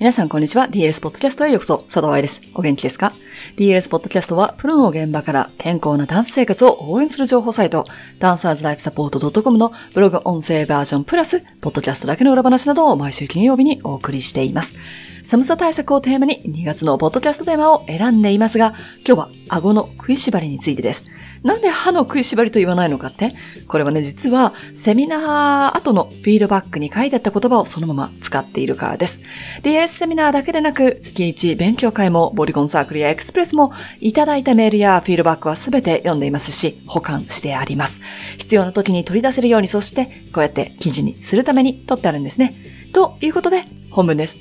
皆さんこんにちは。 DLS ポッドキャストへようこそ。佐藤愛です。お元気ですか？ DLS ポッドキャストはプロの現場から健康なダンス生活を応援する情報サイトダンサーズライフサポート .com のブログ音声バージョンプラスポッドキャストだけの裏話などを毎週金曜日にお送りしています。寒さ対策をテーマに2月のポッドキャストテーマを選んでいますが、今日は顎の食いしばりについてです。なんで歯の食いしばりと言わないのかって、これはね、実はセミナー後のフィードバックに書いてあった言葉をそのまま使っているからです。 DLS セミナーだけでなく月1勉強会もボリコンサークルやエクスプレスもいただいたメールやフィードバックはすべて読んでいますし、保管してあります。必要な時に取り出せるように、そしてこうやって記事にするために取ってあるんですね。ということで本文です。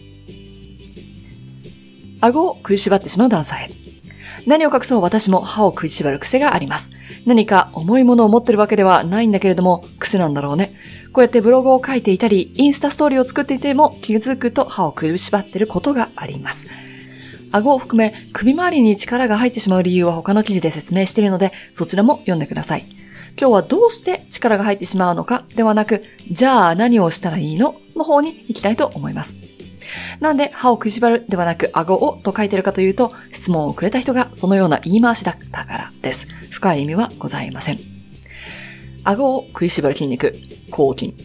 顎を食いしばってしまうダンサーへ。何を隠そう、私も歯を食いしばる癖があります。何か重いものを持ってるわけではないんだけれども、癖なんだろうね。こうやってブログを書いていたり、インスタストーリーを作っていても気づくと歯を食いしばってることがあります。顎を含め首周りに力が入ってしまう理由は他の記事で説明しているので、そちらも読んでください。今日はどうして力が入ってしまうのかではなく、じゃあ何をしたらいいのの方に行きたいと思います。なんで歯を食いしばるではなく顎をと書いてるかというと、質問をくれた人がそのような言い回しだったからです。深い意味はございません。顎を食いしばる筋肉、咬筋。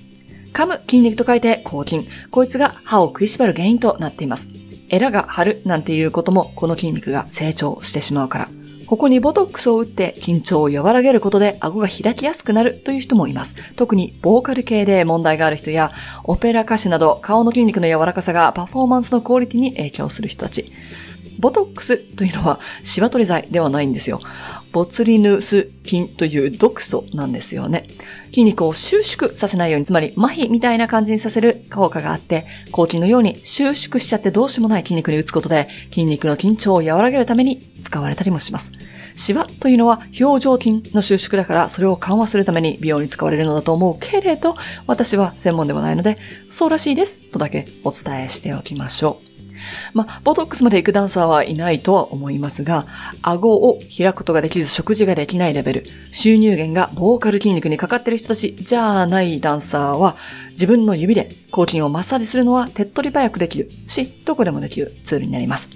噛む筋肉と書いて咬筋。こいつが歯を食いしばる原因となっています。エラが張るなんていうことも、この筋肉が成長してしまうから。ここにボトックスを打って緊張を和らげることで顎が開きやすくなるという人もいます。特にボーカル系で問題がある人やオペラ歌手など、顔の筋肉の柔らかさがパフォーマンスのクオリティに影響する人たち。ボトックスというのはシワ取り剤ではないんですよ。ボツリヌス菌という毒素なんですよね。筋肉を収縮させないように、つまり麻痺みたいな感じにさせる効果があって、抗菌のように収縮しちゃってどうしようもない筋肉に打つことで筋肉の緊張を和らげるために使われたりもします。シワというのは表情筋の収縮だから、それを緩和するために美容に使われるのだと思うけれど、私は専門ではないので、そうらしいですとだけお伝えしておきましょう。ボトックスまで行くダンサーはいないとは思いますが、顎を開くことができず食事ができないレベル、収入源がボーカル筋肉にかかっている人たちじゃないダンサーは、自分の指で抗菌をマッサージするのは手っ取り早くできるし、どこでもできるツールになります。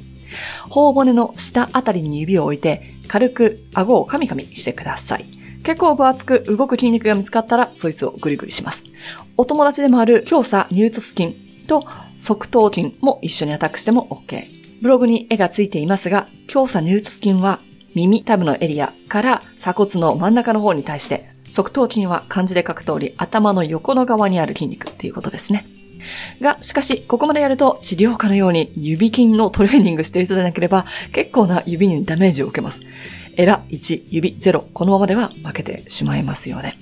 頬骨の下あたりに指を置いて、軽く顎をカミカミしてください。結構分厚く動く筋肉が見つかったら、そいつをぐりぐりします。お友達でもある強鎖乳突筋と側頭筋も一緒にアタックしても OK。 ブログに絵がついていますが、強鎖乳突筋は耳タブのエリアから鎖骨の真ん中の方に対して、側頭筋は漢字で書く通り頭の横の側にある筋肉っていうことですね。が、しかしここまでやると治療家のように指筋のトレーニングしている人でなければ結構な指にダメージを受けます。エラ1、指0、このままでは負けてしまいますよね。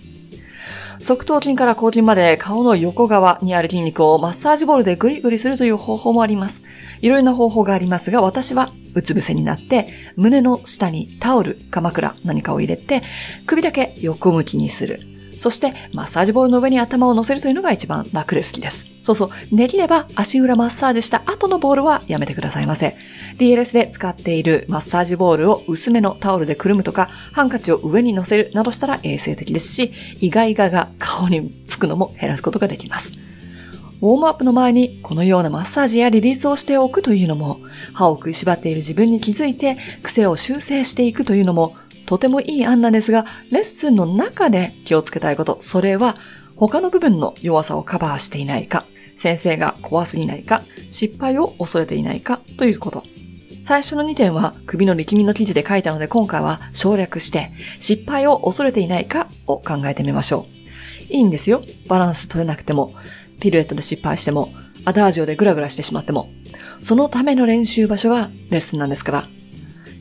側頭筋から後筋まで顔の横側にある筋肉をマッサージボールでグリグリするという方法もあります。いろいろな方法がありますが、私はうつ伏せになって胸の下にタオル、かまくら、何かを入れて首だけ横向きにする。そしてマッサージボールの上に頭を乗せるというのが一番楽で好きです。そうそう、できれば足裏マッサージした後のボールはやめてくださいませ。 DLS で使っているマッサージボールを薄めのタオルでくるむとか、ハンカチを上に乗せるなどしたら衛生的ですし、イガイガが顔につくのも減らすことができます。ウォームアップの前にこのようなマッサージやリリースをしておくというのも、歯を食いしばっている自分に気づいて癖を修正していくというのもとてもいい案なんですが、レッスンの中で気をつけたいこと、それは他の部分の弱さをカバーしていないか、先生が怖すぎないか、失敗を恐れていないかということ。最初の2点は首の力みの記事で書いたので、今回は省略して失敗を恐れていないかを考えてみましょう。いいんですよ。バランス取れなくても、ピルエットで失敗しても、アダージオでグラグラしてしまっても、そのための練習場所がレッスンなんですから。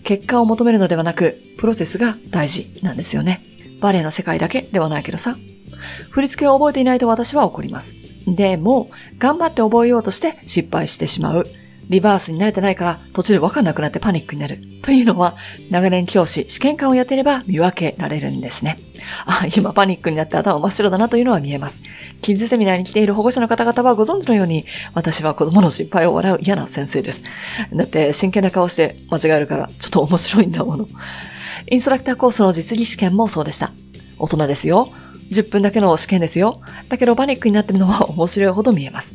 結果を求めるのではなく、プロセスが大事なんですよね。バレエの世界だけではないけどさ。振り付けを覚えていないと私は怒ります。でも、頑張って覚えようとして失敗してしまう。リバースに慣れてないから途中で分かんなくなってパニックになる。というのは、長年教師、試験官をやっていれば見分けられるんですね。あ、今パニックになって頭真っ白だなというのは見えます。キッズセミナーに来ている保護者の方々はご存知のように、私は子供の失敗を笑う嫌な先生です。だって真剣な顔して間違えるからちょっと面白いんだもの。インストラクターコースの実技試験もそうでした。大人ですよ。10分だけの試験ですよ。だけどパニックになってるのは面白いほど見えます。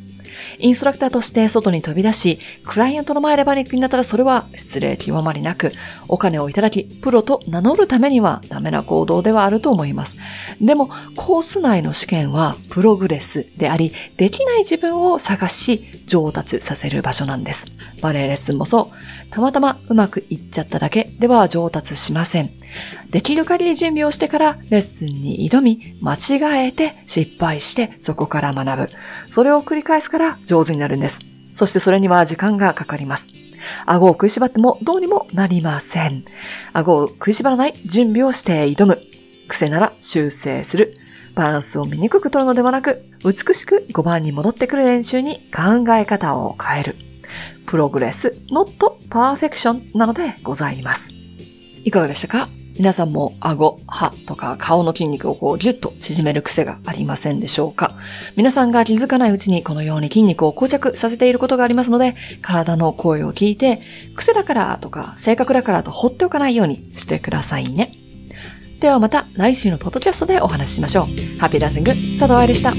インストラクターとして外に飛び出し、クライアントの前でパニックになったらそれは失礼極まりなく、お金をいただき、プロと名乗るためにはダメな行動ではあると思います。でも、コース内の試験はプログレスであり、できない自分を探し、上達させる場所なんです。バレエレッスンもそう。たまたまうまくいっちゃっただけでは上達しません。できる限り準備をしてからレッスンに挑み、間違えて失敗してそこから学ぶ。それを繰り返すから上手になるんです。そしてそれには時間がかかります。顎を食いしばってもどうにもなりません。顎を食いしばらない準備をして挑む。癖なら修正する。バランスを醜く取るのではなく、美しく5番に戻ってくる練習に考え方を変える。プログレス、ノットパーフェクションなのでございます。いかがでしたか？皆さんも顎、歯とか顔の筋肉をこうギュッと縮める癖がありませんでしょうか？皆さんが気づかないうちにこのように筋肉を固着させていることがありますので、体の声を聞いて、癖だからとか性格だからと放っておかないようにしてくださいね。ではまた来週のポッドキャストでお話ししましょう。ハッピーランシング、佐藤愛でした。